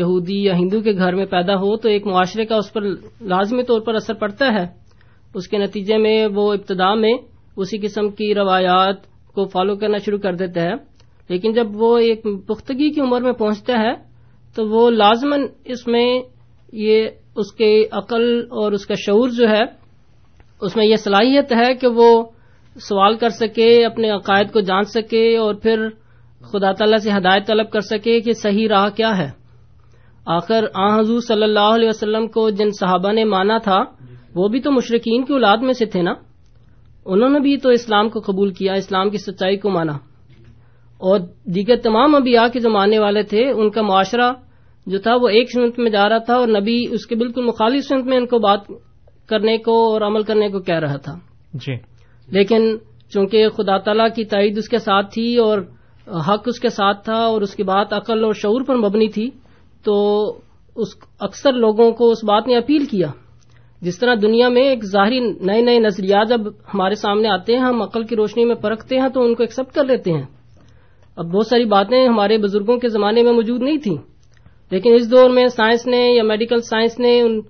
یہودی یا ہندو کے گھر میں پیدا ہو تو ایک معاشرے کا اس پر لازمی طور پر اثر پڑتا ہے۔ اس کے نتیجے میں وہ ابتدا میں اسی قسم کی روایات کو فالو کرنا شروع کر دیتا ہے، لیکن جب وہ ایک پختگی کی عمر میں پہنچتا ہے تو وہ لازماً اس میں یہ اس کے عقل اور اس کا شعور جو ہے اس میں یہ صلاحیت ہے کہ وہ سوال کر سکے، اپنے عقائد کو جان سکے، اور پھر خدا تعالیٰ سے ہدایت طلب کر سکے کہ صحیح راہ کیا ہے۔ آخر آن حضور صلی اللہ علیہ وسلم کو جن صحابہ نے مانا تھا وہ بھی تو مشرکین کی اولاد میں سے تھے نا، انہوں نے بھی تو اسلام کو قبول کیا، اسلام کی سچائی کو مانا، اور دیگر تمام انبیاء کے جو ماننے والے تھے ان کا معاشرہ جو تھا وہ ایک سنت میں جا رہا تھا، اور نبی اس کے بالکل مخالف سنت میں ان کو بات کرنے کو اور عمل کرنے کو کہہ رہا تھا۔ جی لیکن چونکہ خدا تعالیٰ کی تائید اس کے ساتھ تھی اور حق اس کے ساتھ تھا اور اس کی بات عقل اور شعور پر مبنی تھی، تو اس اکثر لوگوں کو اس بات نے اپیل کیا۔ جس طرح دنیا میں ایک ظاہری نئے نئے نظریات جب ہمارے سامنے آتے ہیں، ہم عقل کی روشنی میں پرکھتے ہیں تو ان کو ایکسیپٹ کر لیتے ہیں۔ اب بہت ساری باتیں ہمارے بزرگوں کے زمانے میں موجود نہیں تھیں، لیکن اس دور میں سائنس نے یا میڈیکل سائنس نے ان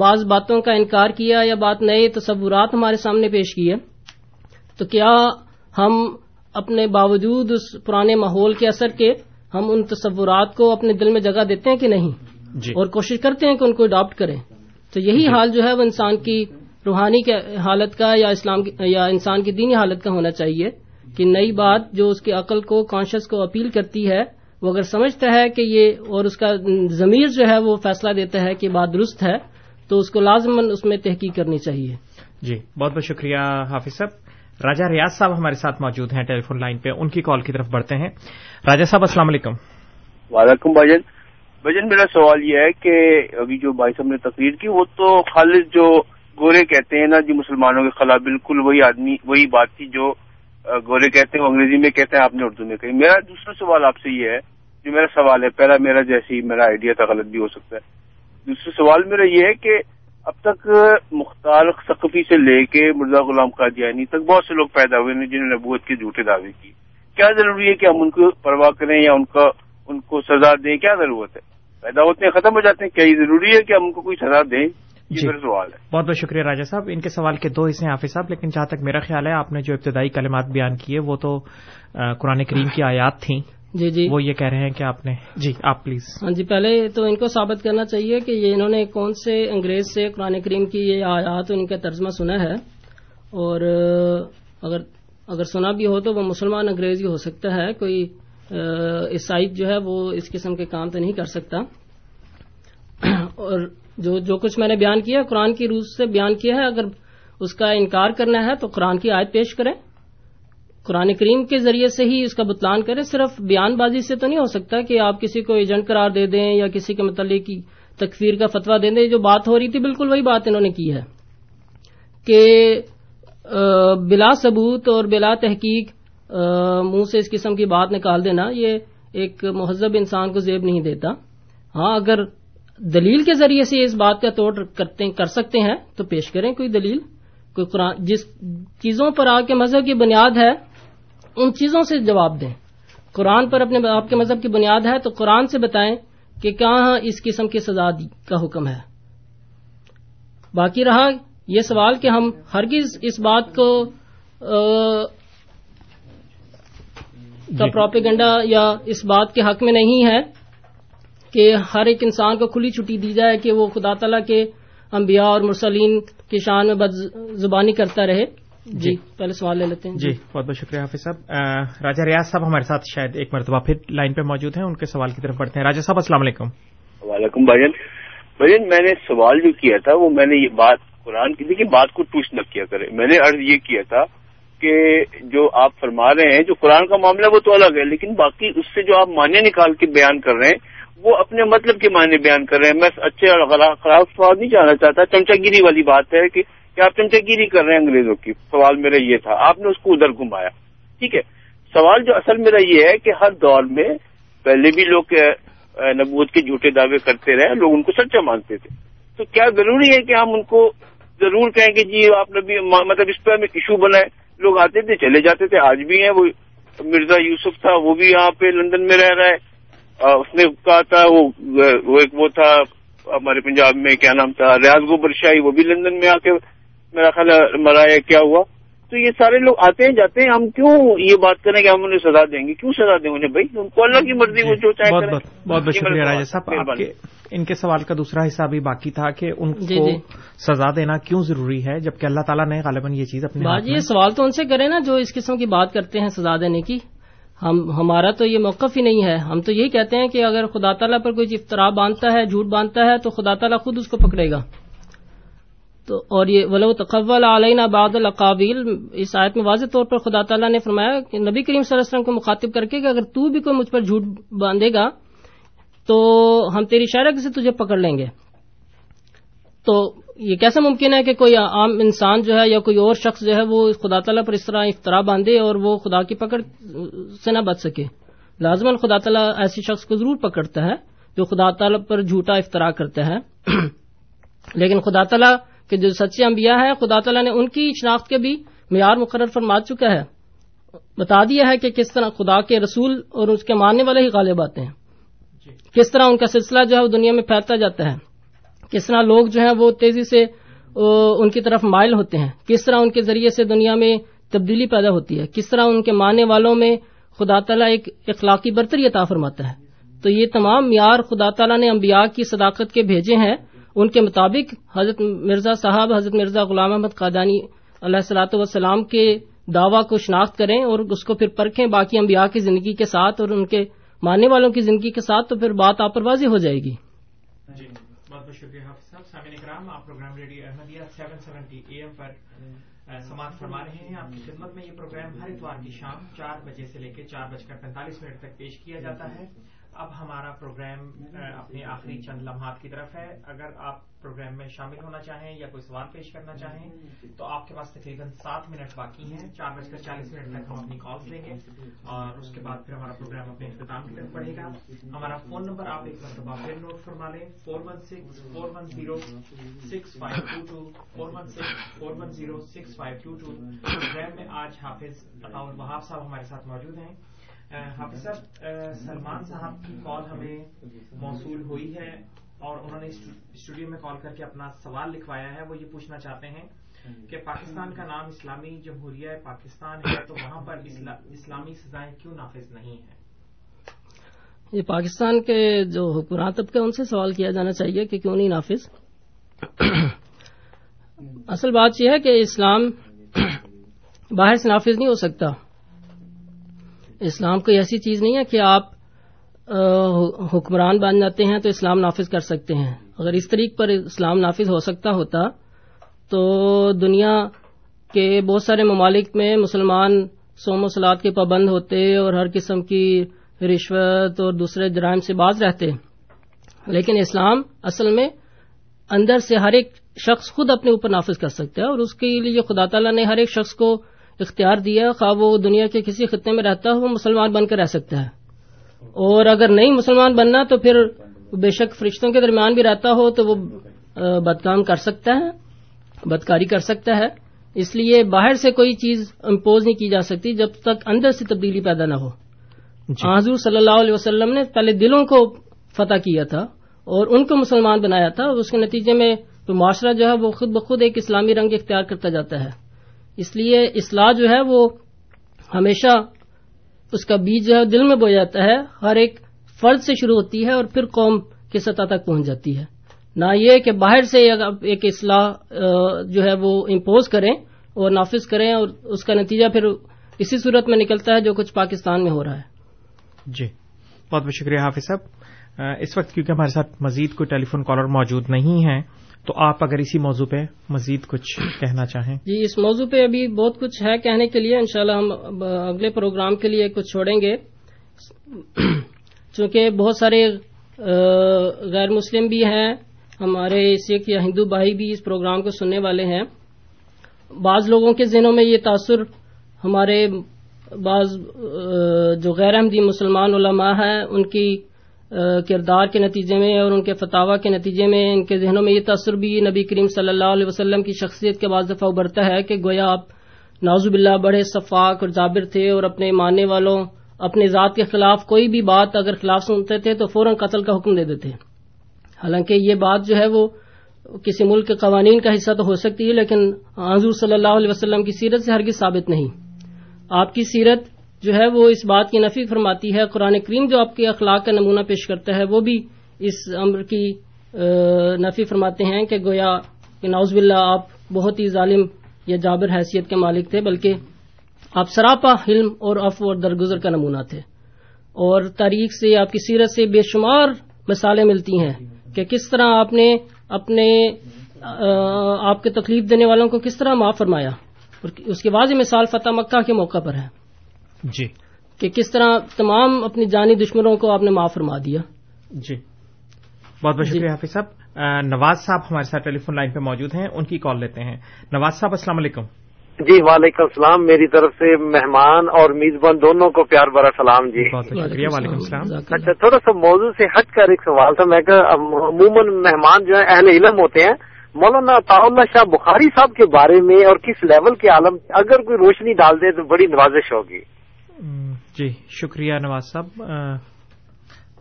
بعض باتوں کا انکار کیا یا بات نئے تصورات ہمارے سامنے پیش کیے، تو کیا ہم اپنے باوجود اس پرانے ماحول کے اثر کے ہم ان تصورات کو اپنے دل میں جگہ دیتے ہیں کہ نہیں، جی اور کوشش کرتے ہیں کہ ان کو اڈاپٹ کریں؟ تو یہی حال جو ہے وہ انسان کی روحانی کی حالت کا یا اسلام یا انسان کی دینی حالت کا ہونا چاہیے کہ نئی بات جو اس کی عقل کو، کانشیس کو اپیل کرتی ہے، وہ اگر سمجھتا ہے کہ یہ، اور اس کا ضمیر جو ہے وہ فیصلہ دیتا ہے کہ بات درست ہے، تو اس کو لازماً اس میں تحقیق کرنی چاہیے۔ جی بہت بہت شکریہ حافظ صاحب۔ راجہ ریاض صاحب ہمارے ساتھ موجود ہیں ٹیلی فون لائن پہ، ان کی کال کی طرف بڑھتے ہیں۔ راجہ صاحب السلام علیکم۔ وعلیکم بھائیجن بھجن میرا سوال یہ ہے کہ ابھی جو بھائی صاحب نے تقریر کی وہ تو خالص جو گورے کہتے ہیں نا جی مسلمانوں کے خلاف، بالکل وہی آدمی وہی بات تھی جو گورے کہتے ہیں وہ انگریزی میں کہتے ہیں، آپ نے اردو میں کہی۔ میرا دوسرا سوال آپ سے یہ ہے، جو میرا سوال ہے پہلا میرا جیسی میرا آئیڈیا تھا، غلط بھی ہو سکتا ہے، دوسرا سوال میرا یہ ہے کہ اب تک مختار ثقفی سے لے کے مرزا غلام قادیانی تک بہت سے لوگ پیدا ہوئے ہیں جنہوں نے نبوت کے جھوٹے دعوے کیے، کیا ضروری ہے کہ ہم ان کو پرواہ کریں یا ان کا ان کو سزا دیں؟ کیا ضرورت ہے؟ پیدا ہوتے ہیں ختم ہو جاتے ہیں، کیا یہ ضروری ہے کہ ہم ان کو کوئی سزا دیں؟ جی سوال ہے۔ بہت بہت شکریہ راجہ صاحب۔ ان کے سوال کے دو حصے ہیں حافظ صاحب، لیکن جہاں تک میرا خیال ہے آپ نے جو ابتدائی کلمات بیان کیے وہ تو قرآن کریم کی آیات تھیں، جی جی وہ یہ کہہ رہے ہیں کہ آپ نے، جی آپ پلیز۔ ہاں جی پہلے تو ان کو ثابت کرنا چاہیے کہ یہ انہوں نے کون سے انگریز سے قرآن کریم کی یہ آیات ان کا ترجمہ سنا ہے، اور اگر اگر سنا بھی ہو تو وہ مسلمان انگریز ہی ہو سکتا ہے، کوئی عیسائی جو ہے وہ اس قسم کے کام تو نہیں کر سکتا۔ اور جو جو کچھ میں نے بیان کیا قرآن کی روح سے بیان کیا ہے، اگر اس کا انکار کرنا ہے تو قرآن کی آیت پیش کریں، قرآن کریم کے ذریعے سے ہی اس کا بتلان کریں، صرف بیان بازی سے تو نہیں ہو سکتا کہ آپ کسی کو ایجنٹ قرار دے دیں یا کسی کے متعلق کی تکفیر کا فتویٰ دے دیں. جو بات ہو رہی تھی بالکل وہی بات انہوں نے کی ہے کہ بلا ثبوت اور بلا تحقیق منہ سے اس قسم کی بات نکال دینا یہ ایک مہذب انسان کو زیب نہیں دیتا. ہاں اگر دلیل کے ذریعے سے اس بات کا توڑ کرتے کر سکتے ہیں تو پیش کریں کوئی دلیل، کوئی قرآن، جس چیزوں پر آپ کے مذہب کی بنیاد ہے ان چیزوں سے جواب دیں. قرآن پر اپنے آپ کے مذہب کی بنیاد ہے تو قرآن سے بتائیں کہ کہاں اس قسم کی سزا کا حکم ہے. باقی رہا یہ سوال کہ ہم ہرگز اس بات کو کا پروپیگنڈا یا اس بات کے حق میں نہیں ہے کہ ہر ایک انسان کو کھلی چھٹی دی جائے کہ وہ خدا تعالیٰ کے انبیاء اور مرسلین کی شان میں بد زبانی کرتا رہے. جی, جی پہلے سوال لے لیتے ہیں. جی, جی بہت بہت شکریہ حافظ صاحب. راجہ ریاض صاحب ہمارے ساتھ شاید ایک مرتبہ پھر لائن پہ موجود ہیں، ان کے سوال کی طرف بڑھتے ہیں. راجہ صاحب السلام علیکم. وعلیکم بھائین. بھائین میں نے سوال جو کیا تھا وہ میں نے یہ بات قرآن کی تھی کہ بات کو ٹویسٹ نہ کیا کرے. میں نے عرض یہ کیا تھا کہ جو آپ فرما رہے ہیں جو قرآن کا معاملہ وہ تو الگ ہے، لیکن باقی اس سے جو آپ معنی نکال کے بیان کر رہے ہیں وہ اپنے مطلب کے معنی بیان کر رہے ہیں. میں اچھے اور خراب سوال نہیں جانا چاہتا. چمچہ گیری والی بات ہے کہ آپ چمچہ گیری کر رہے ہیں انگریزوں کی. سوال میرا یہ تھا، آپ نے اس کو ادھر گھمایا. ٹھیک ہے، سوال جو اصل میرا یہ ہے کہ ہر دور میں پہلے بھی لوگ نبوت کے جھوٹے دعوے کرتے رہے، لوگ ان کو سچا مانتے تھے. تو کیا ضروری ہے کہ ہم ان کو ضرور کہیں کہ جی آپ نبی، مطلب اس پہ ہمیں ایشو بنائے. لوگ آتے تھے چلے جاتے تھے، آج بھی ہیں. وہ مرزا یوسف تھا وہ بھی یہاں پہ لندن میں رہ رہا ہے. اس نے کہا تھا وہ ایک وہ تھا ہمارے پنجاب میں، کیا نام تھا، ریاض گوبر شاہی، وہ بھی لندن میں آ کے میرا خیال مرا ہے کیا ہوا. تو یہ سارے لوگ آتے ہیں جاتے ہیں. ہم کیوں یہ بات کریں کہ ہم انہیں سزا دیں گے؟ کیوں سزا دیں انہیں؟ بھائی ان کو اللہ کی مرضی وہ جو چاہے کریں. بہت بہت شکریہ راجہ صاحب. آپ کے ان کے سوال کا دوسرا حصہ بھی باقی تھا کہ ان کو سزا دینا کیوں ضروری ہے جبکہ اللہ تعالیٰ نے غالباً یہ چیز اپنے ہاتھ میں. یہ سوال تو ان سے کریں نا جو اس قسم کی بات کرتے ہیں سزا دینے کی. ہم ہمارا تو یہ موقف ہی نہیں ہے. ہم تو یہی کہتے ہیں کہ اگر خدا تعالیٰ پر کوئی افتراء باندھتا ہے، جھوٹ باندھتا ہے تو خدا تعالیٰ خود اس کو پکڑے گا. تو اور یہ ولو تقول علینا بعض الاقاویل، اس آیت میں واضح طور پر خدا تعالیٰ نے فرمایا کہ نبی کریم صلی اللہ علیہ وسلم کو مخاطب کر کے کہ اگر تو بھی کوئی مجھ پر جھوٹ باندھے گا تو ہم تیری شرک سے تجھے پکڑ لیں گے. تو یہ کیسا ممکن ہے کہ کوئی عام انسان جو ہے یا کوئی اور شخص جو ہے وہ خدا تعالیٰ پر اس طرح افترا باندھے اور وہ خدا کی پکڑ سے نہ بچ سکے؟ لازماً خدا تعالیٰ ایسے شخص کو ضرور پکڑتا ہے جو خدا تعالیٰ پر جھوٹا افترا کرتا ہے. لیکن خدا تعالیٰ کے جو سچے انبیاء ہیں، خدا تعالیٰ نے ان کی شناخت کے بھی معیار مقرر فرما چکا ہے، بتا دیا ہے کہ کس طرح خدا کے رسول اور اس کے ماننے والے ہی غالب آتے ہیں، کس طرح ان کا سلسلہ جو ہے وہ دنیا میں پھیلتا جاتا ہے، کس طرح لوگ جو ہیں وہ تیزی سے ان کی طرف مائل ہوتے ہیں، کس طرح ان کے ذریعے سے دنیا میں تبدیلی پیدا ہوتی ہے، کس طرح ان کے ماننے والوں میں خدا تعالیٰ ایک اخلاقی برتری عطا فرماتا ہے. تو یہ تمام معیار خدا تعالیٰ نے انبیاء کی صداقت کے بھیجے ہیں. ان کے مطابق حضرت مرزا صاحب، حضرت مرزا غلام احمد قادیانی علیہ الصلوۃ والسلام کے دعویٰ کو شناخت کریں اور اس کو پھر پرکھیں باقی انبیاء کی زندگی کے ساتھ اور ان کے ماننے والوں کی زندگی کے ساتھ، تو پھر بات آپ پر واضح ہو جائے گی. جی بہت بہت شکریہ حافظ صاحب. سامعین اکرام، آپ پروگرام ریڈیو احمدیہ سات سو ستّر اے ایم پر سماعت فرما رہے ہیں. آپ کی خدمت میں یہ پروگرام ہر اتوار کی شام چار بجے سے لے کے چار بج کر پینتالیس منٹ تک پیش کیا جاتا ہے. اب ہمارا پروگرام اپنے آخری چند لمحات کی طرف ہے. اگر آپ پروگرام میں شامل ہونا چاہیں یا کوئی سوال پیش کرنا چاہیں تو آپ کے پاس تقریباً سات منٹ باقی ہیں. چار بج کر چالیس منٹ تک ہم اپنی کالز لیں گے اور اس کے بعد پھر ہمارا پروگرام اپنے اختتام کی طرف بڑھے گا. ہمارا فون نمبر آپ ایک مرتبہ پھر نوٹ فرما لیں، four one six four one zero six five two two, four one six four one zero six five two two. Program میں آج حافظ عطا الوحاب صاحب ہمارے ساتھ موجود ہیں. حافظ صاحب، سلمان صاحب کی کال ہمیں موصول ہوئی ہے اور انہوں نے اسٹوڈیو میں کال کر کے اپنا سوال لکھوایا ہے. وہ یہ پوچھنا چاہتے ہیں کہ پاکستان کا نام اسلامی جمہوریہ پاکستان ہے تو وہاں پر اسلامی سزائیں کیوں نافذ نہیں ہیں؟ یہ پاکستان کے جو حکمران طبقہ ان سے سوال کیا جانا چاہیے کہ کیوں نہیں نافذ. اصل بات یہ ہے کہ اسلام باہر سے نافذ نہیں ہو سکتا. اسلام کوئی ایسی چیز نہیں ہے کہ آپ حکمران بن جاتے ہیں تو اسلام نافذ کر سکتے ہیں. اگر اس طریق پر اسلام نافذ ہو سکتا ہوتا تو دنیا کے بہت سارے ممالک میں مسلمان سوم و صلات کے پابند ہوتے اور ہر قسم کی رشوت اور دوسرے جرائم سے باز رہتے. لیکن اسلام اصل میں اندر سے ہر ایک شخص خود اپنے اوپر نافذ کر سکتا ہے, اور اس کے لیے خدا تعالیٰ نے ہر ایک شخص کو اختیار دیا, خواہ وہ دنیا کے کسی خطے میں رہتا ہو وہ مسلمان بن کر رہ سکتا ہے, اور اگر نہیں مسلمان بننا تو پھر بے شک فرشتوں کے درمیان بھی رہتا ہو تو وہ بدکام کر سکتا ہے, بدکاری کر سکتا ہے. اس لیے باہر سے کوئی چیز امپوز نہیں کی جا سکتی جب تک اندر سے تبدیلی پیدا نہ ہو. حضور صلی اللہ علیہ وسلم نے پہلے دلوں کو فتح کیا تھا اور ان کو مسلمان بنایا تھا, اور اس کے نتیجے میں تو معاشرہ جو ہے وہ خود بخود ایک اسلامی رنگ اختیار کرتا جاتا ہے. اس لیے اصلاح جو ہے وہ ہمیشہ اس کا بیج جو ہے دل میں بویا جاتا ہے, ہر ایک فرد سے شروع ہوتی ہے اور پھر قوم کی سطح تک پہنچ جاتی ہے, نہ یہ کہ باہر سے ایک اصلاح جو ہے وہ امپوز کریں اور نافذ کریں, اور اس کا نتیجہ پھر اسی صورت میں نکلتا ہے جو کچھ پاکستان میں ہو رہا ہے. جی بہت بہت شکریہ حافظ صاحب. اس وقت کیونکہ ہمارے ساتھ مزید کوئی ٹیلی فون کالر موجود نہیں ہیں, تو آپ اگر اسی موضوع پہ مزید کچھ کہنا چاہیں. جی اس موضوع پہ ابھی بہت کچھ ہے کہنے کے لیے, انشاءاللہ ہم اگلے پروگرام کے لیے کچھ چھوڑیں گے, چونکہ بہت سارے غیر مسلم بھی ہیں ہمارے سکھ یا ہندو بھائی بھی اس پروگرام کو سننے والے ہیں. بعض لوگوں کے ذہنوں میں یہ تاثر ہمارے بعض جو غیر احمدی مسلمان علماء ہیں ان کی کردار کے نتیجے میں اور ان کے فتاوی کے نتیجے میں ان کے ذہنوں میں یہ تاثر بھی نبی کریم صلی اللہ علیہ وسلم کی شخصیت کے بعض دفعہ ابھرتا ہے کہ گویا آپ نعوذ باللہ بڑے صفاق اور جابر تھے, اور اپنے ماننے والوں اپنے ذات کے خلاف کوئی بھی بات اگر خلاف سنتے تھے تو فوراً قتل کا حکم دے دیتے. حالانکہ یہ بات جو ہے وہ کسی ملک کے قوانین کا حصہ تو ہو سکتی ہے, لیکن حضور صلی اللہ علیہ وسلم کی سیرت سے ہرگز ثابت نہیں. آپ کی سیرت جو ہے وہ اس بات کی نفی فرماتی ہے. قرآن کریم جو آپ کے اخلاق کا نمونہ پیش کرتا ہے وہ بھی اس امر کی نفی فرماتے ہیں کہ گویا کہ نعوذ باللہ آپ بہت ہی ظالم یا جابر حیثیت کے مالک تھے, بلکہ آپ سراپا حلم اور عفو اور درگزر کا نمونہ تھے. اور تاریخ سے آپ کی سیرت سے بے شمار مثالیں ملتی ہیں کہ کس طرح آپ نے اپنے آپ کے تکلیف دینے والوں کو کس طرح معاف فرمایا, اور اس کے واضح مثال فتح مکہ کے موقع پر ہے جی, کہ کس طرح تمام اپنی جانی دشمنوں کو آپ نے معاف فرما دیا. جی بہت بہت شکریہ حافظ صاحب. نواز صاحب ہمارے ساتھ ٹیلی فون لائن پہ موجود ہیں, ان کی کال لیتے ہیں. نواز صاحب السلام علیکم. جی وعلیکم السلام, میری طرف سے مہمان اور میزبان دونوں کو پیار بھرا سلام. جی بہت شکریہ. وعلیکم السلام. اچھا تھوڑا سا موضوع سے ہٹ کر ایک سوال تھا, میں کہ عموماً مہمان جو ہیں اہل علم ہوتے ہیں, مولانا عطاء اللہ شاہ بخاری صاحب کے بارے میں اور کس لیول کے عالم اگر کوئی روشنی ڈال دے تو بڑی نوازش ہوگی. جی شکریہ نواز صاحب.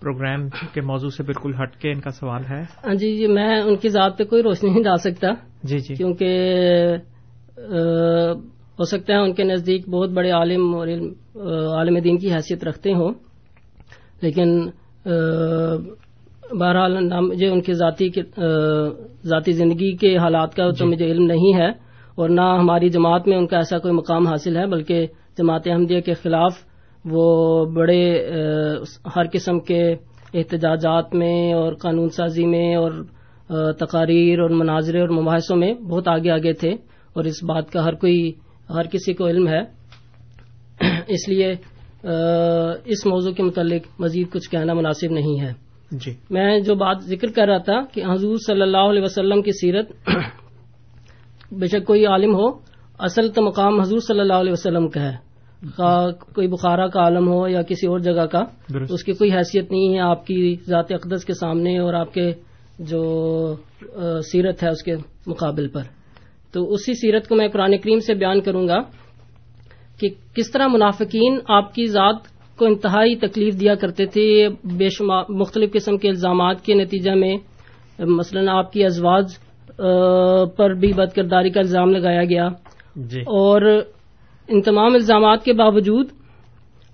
پروگرام کے موضوع سے بالکل ہٹ کے ان کا سوال ہے. جی جی میں ان کی ذات پہ کوئی روشنی نہیں ڈال سکتا. جی جی کیونکہ ہو سکتا ہے ان کے نزدیک بہت بڑے عالم اور عالم دین کی حیثیت رکھتے ہوں, لیکن بہرحال مجھے ان کی ذاتی ذاتی زندگی کے حالات کا تو مجھے علم نہیں ہے, اور نہ ہماری جماعت میں ان کا ایسا کوئی مقام حاصل ہے, بلکہ جماعت احمدیہ کے خلاف وہ بڑے ہر قسم کے احتجاجات میں اور قانون سازی میں اور تقاریر اور مناظرے اور مباحثوں میں بہت آگے آگے تھے, اور اس بات کا ہر کوئی ہر کسی کو علم ہے. اس لیے اس موضوع کے متعلق مزید کچھ کہنا مناسب نہیں ہے. جی میں جو بات ذکر کر رہا تھا کہ حضور صلی اللہ علیہ وسلم کی سیرت بے شک کوئی عالم ہو, اصل تو مقام حضور صلی اللہ علیہ وسلم کا ہے, کوئی بخارا کا عالم ہو یا کسی اور جگہ کا, اس کی کوئی حیثیت نہیں ہے آپ کی ذات اقدس کے سامنے اور آپ کے جو سیرت ہے اس کے مقابل پر. تو اسی سیرت کو میں قرآن کریم سے بیان کروں گا کہ کس طرح منافقین آپ کی ذات کو انتہائی تکلیف دیا کرتے تھے, بے شمار مختلف قسم کے الزامات کے نتیجہ میں. مثلا آپ کی ازواج پر بھی بدکرداری کا الزام لگایا گیا, جی. اور ان تمام الزامات کے باوجود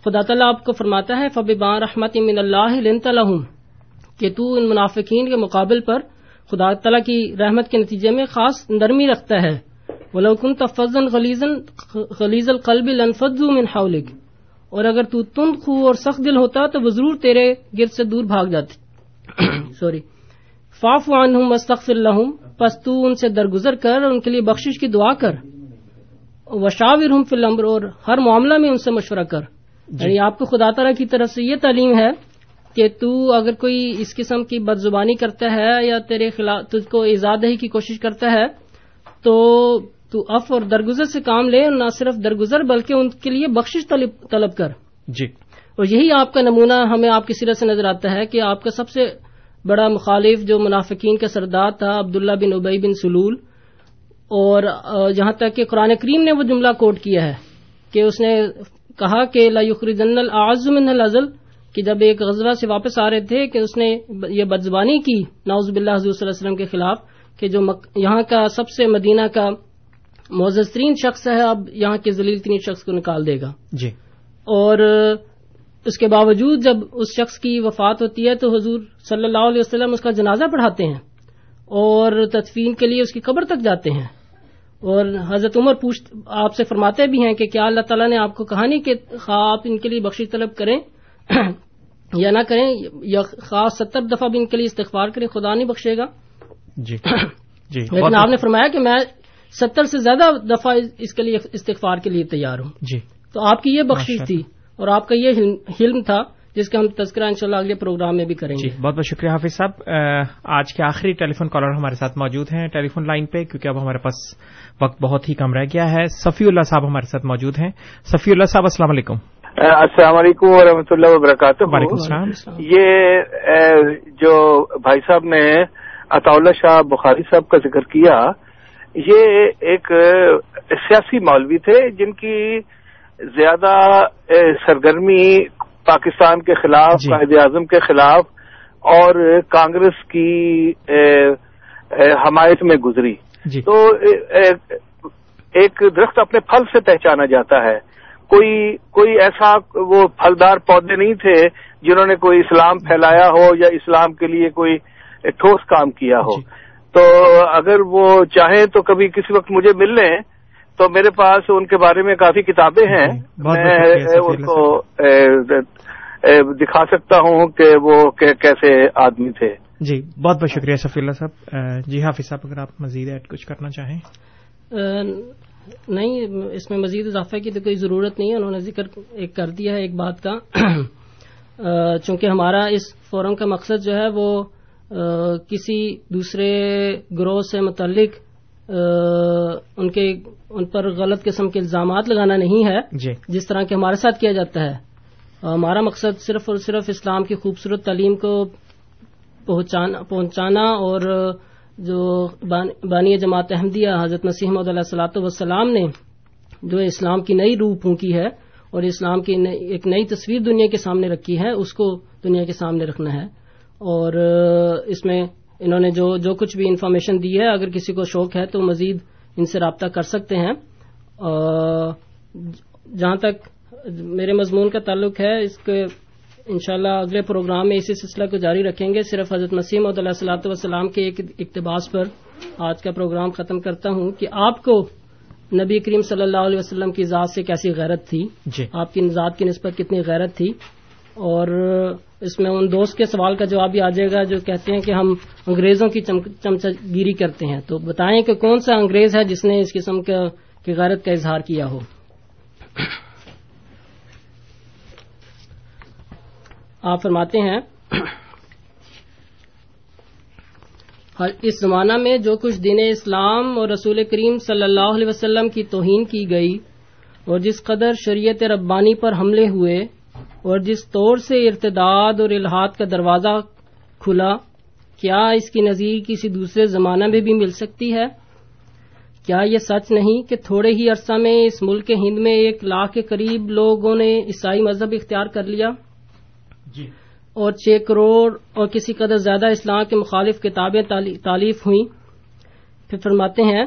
خدا تعالیٰ آپ کو فرماتا ہے فَبِمَا رَحْمَةٍ مِّنَ اللَّهِ لِنْتَ لَهُمْ, کہ تو ان منافقین کے مقابل پر خدا تعالیٰ کی رحمت کے نتیجے میں خاص نرمی رکھتا ہے. وَلَوْ كُنْتَ فَظًّا غَلِيظًا غَلِيظَ الْقَلْبِ لَانفَضُّوا مِنْ حَوْلِكَ, اور اگر تو تند خو اور سخت دل ہوتا تو وہ ضرور تیرے گرد سے دور بھاگ جاتے. سوری فَاعْفُ عَنْهُمْ وَاسْتَغْفِرْ لَهُمْ, پس تو ان سے درگزر کر اور ان کے لیے بخشش کی دعا کر. وشاورہم فی الامر، اور ہر معاملہ میں ان سے مشورہ کر. یعنی آپ کو خدا تعالیٰ کی طرف سے یہ تعلیم ہے کہ تو اگر کوئی اس قسم کی بد زبانی کرتا ہے یا تیرے خلاف تجھ کو ایذا دہی کی کوشش کرتا ہے تو تو عفو اور درگزر سے کام لے، نہ صرف درگزر بلکہ ان کے لیے بخشش طلب طلب کر. جی، اور یہی آپ کا نمونہ ہمیں آپ کی سیرت سے نظر آتا ہے کہ آپ کا سب سے بڑا مخالف جو منافقین کا سردار تھا عبداللہ بن اوبئی بن سلول، اور جہاں تک کہ قرآن کریم نے وہ جملہ کوٹ کیا ہے کہ اس نے کہا کہ لا یخرجن الاعز من الاذل، کہ جب ایک غزوہ سے واپس آ رہے تھے کہ اس نے یہ بدزبانی کی نعوذ باللہ حضور صلی اللہ علیہ وسلم کے خلاف کہ جو یہاں کا سب سے مدینہ کا معزز ترین شخص ہے، اب یہاں کے ذلیل ترین شخص کو نکال دے گا. جی، اور اس کے باوجود جب اس شخص کی وفات ہوتی ہے تو حضور صلی اللہ علیہ وسلم اس کا جنازہ پڑھاتے ہیں اور تدفین کے لیے اس کی قبر تک جاتے ہیں. اور حضرت عمر پوچھ آپ سے فرماتے بھی ہیں کہ کیا اللہ تعالیٰ نے آپ کو کہا نہیں کہ خواہ آپ ان کے لیے بخشش طلب کریں یا نہ کریں، یا خواہ ستر دفعہ بھی ان کے لیے استغفار کریں، خدا نہیں بخشے گا. جی جی، لیکن آپ نے فرمایا کہ میں ستر سے زیادہ دفعہ اس کے لیے استغفار کے لیے تیار ہوں. جی، تو آپ کی یہ بخشش تھی اور آپ کا یہ حلم تھا جس کا ہم تذکرہ انشاءاللہ اگلے پروگرام میں بھی کریں گے. بہت بہت شکریہ حافظ صاحب. آج کے آخری ٹیلی فون کالر ہمارے ساتھ موجود ہیں ٹیلی فون لائن پہ، کیونکہ اب ہمارے پاس وقت بہت ہی کم رہ گیا ہے. صفی اللہ صاحب ہمارے ساتھ موجود ہیں. صفی اللہ صاحب السلام علیکم. السلام علیکم ورحمۃ اللہ وبرکاتہ. وعلیکم السلام. یہ جو بھائی صاحب نے عطاء اللہ شاہ بخاری صاحب کا ذکر کیا، یہ ایک سیاسی مولوی تھے جن کی زیادہ سرگرمی پاکستان کے خلاف، قائد اعظم کے خلاف اور کانگریس کی حمایت میں گزری. تو ایک درخت اپنے پھل سے پہچانا جاتا ہے. کوئی کوئی ایسا وہ پھلدار پودے نہیں تھے جنہوں نے کوئی اسلام پھیلایا ہو یا اسلام کے لیے کوئی ٹھوس کام کیا ہو. تو اگر وہ چاہیں تو کبھی کسی وقت مجھے مل لیں تو میرے پاس ان کے بارے میں کافی کتابیں ہیں، میں ان کو دکھا سکتا ہوں کہ وہ کیسے آدمی تھے. جی، بہت بہت شکریہ صفی اللہ صاحب. جی حافظ صاحب، اگر آپ مزید ایڈ کچھ کرنا چاہیں. نہیں، اس میں مزید اضافہ کی تو کوئی ضرورت نہیں ہے، انہوں نے ذکر ایک کر دیا ہے ایک بات کا. چونکہ ہمارا اس فورم کا مقصد جو ہے وہ کسی دوسرے گروہ سے متعلق ان کے ان پر غلط قسم کے الزامات لگانا نہیں ہے جس طرح کہ ہمارے ساتھ کیا جاتا ہے. ہمارا مقصد صرف اور صرف اسلام کی خوبصورت تعلیم کو پہنچانا اور جو بانی جماعت احمدیہ حضرت مسیح موعود علیہ الصلوۃ والسلام نے جو اسلام کی نئی روح پھونکی ہے اور اسلام کی ایک نئی تصویر دنیا کے سامنے رکھی ہے، اس کو دنیا کے سامنے رکھنا ہے. اور اس میں انہوں نے جو جو کچھ بھی انفارمیشن دی ہے، اگر کسی کو شوق ہے تو مزید ان سے رابطہ کر سکتے ہیں. جہاں تک میرے مضمون کا تعلق ہے، اس کے انشاءاللہ اگلے پروگرام میں اسی سلسلہ کو جاری رکھیں گے. صرف حضرت مسیح موعود علیہ الصلوۃ والسلام کے ایک اقتباس پر آج کا پروگرام ختم کرتا ہوں کہ آپ کو نبی کریم صلی اللہ علیہ وسلم کی ذات سے کیسی غیرت تھی، آپ کی ذات کی نسبت کتنی غیرت تھی. اور اس میں ان دوست کے سوال کا جواب بھی آ جائے گا جو کہتے ہیں کہ ہم انگریزوں کی چمچہ گیری کرتے ہیں، تو بتائیں کہ کون سا انگریز ہے جس نے اس قسم کی غیرت کا اظہار کیا ہو. آپ فرماتے ہیں اس زمانہ میں جو کچھ دین اسلام اور رسول کریم صلی اللہ علیہ وسلم کی توہین کی گئی اور جس قدر شریعت ربانی پر حملے ہوئے اور جس طور سے ارتداد اور الحاد کا دروازہ کھلا، کیا اس کی نظیر کسی دوسرے زمانہ میں بھی مل سکتی ہے؟ کیا یہ سچ نہیں کہ تھوڑے ہی عرصہ میں اس ملک ہند میں ایک لاکھ کے قریب لوگوں نے عیسائی مذہب اختیار کر لیا؟ جی، اور چھ کروڑ اور کسی قدر زیادہ اسلام کے مخالف کتابیں تالیف ہوئیں. پھر فرماتے ہیں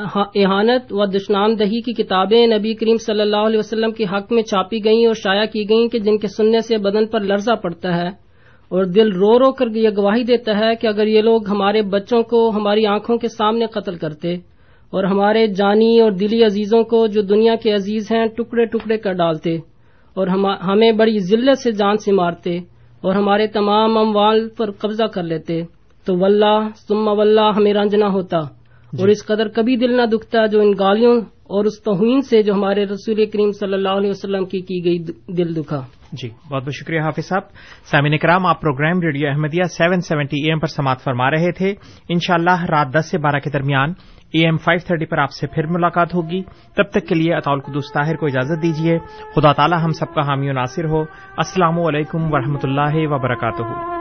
اہانت و دشنامدہی کی کتابیں نبی کریم صلی اللہ علیہ وسلم کے حق میں چھاپی گئیں اور شائع کی گئیں کہ جن کے سننے سے بدن پر لرزہ پڑتا ہے اور دل رو رو کر یہ گواہی دیتا ہے کہ اگر یہ لوگ ہمارے بچوں کو ہماری آنکھوں کے سامنے قتل کرتے اور ہمارے جانی اور دلی عزیزوں کو جو دنیا کے عزیز ہیں ٹکڑے ٹکڑے کر ڈالتے اور ہمیں بڑی ذلت سے جان سے مارتے اور ہمارے تمام اموال پر قبضہ کر لیتے تو واللہ ثم واللہ ہمیں رنجنا ہوتا اور اس قدر کبھی دل نہ دکھتا جو ان گالیوں اور اس توہین سے جو ہمارے رسول کریم صلی اللہ علیہ وسلم کی کی گئی دل دکھا. جی بہت بہت شکریہ حافظ صاحب. سامعین کرام, آپ programme ریڈیو احمدیہ seven seventy A M پر سماعت فرما رہے تھے. انشاءاللہ رات دس سے بارہ کے درمیان اے ایم فائیو تھرٹی پر آپ سے پھر ملاقات ہوگی. تب تک کے لیے عطاء القدوس طاہر کو اجازت دیجیے. خدا تعالی ہم سب کا حامی و ناصر ہو. السلام علیکم ورحمۃ اللہ وبرکاتہ.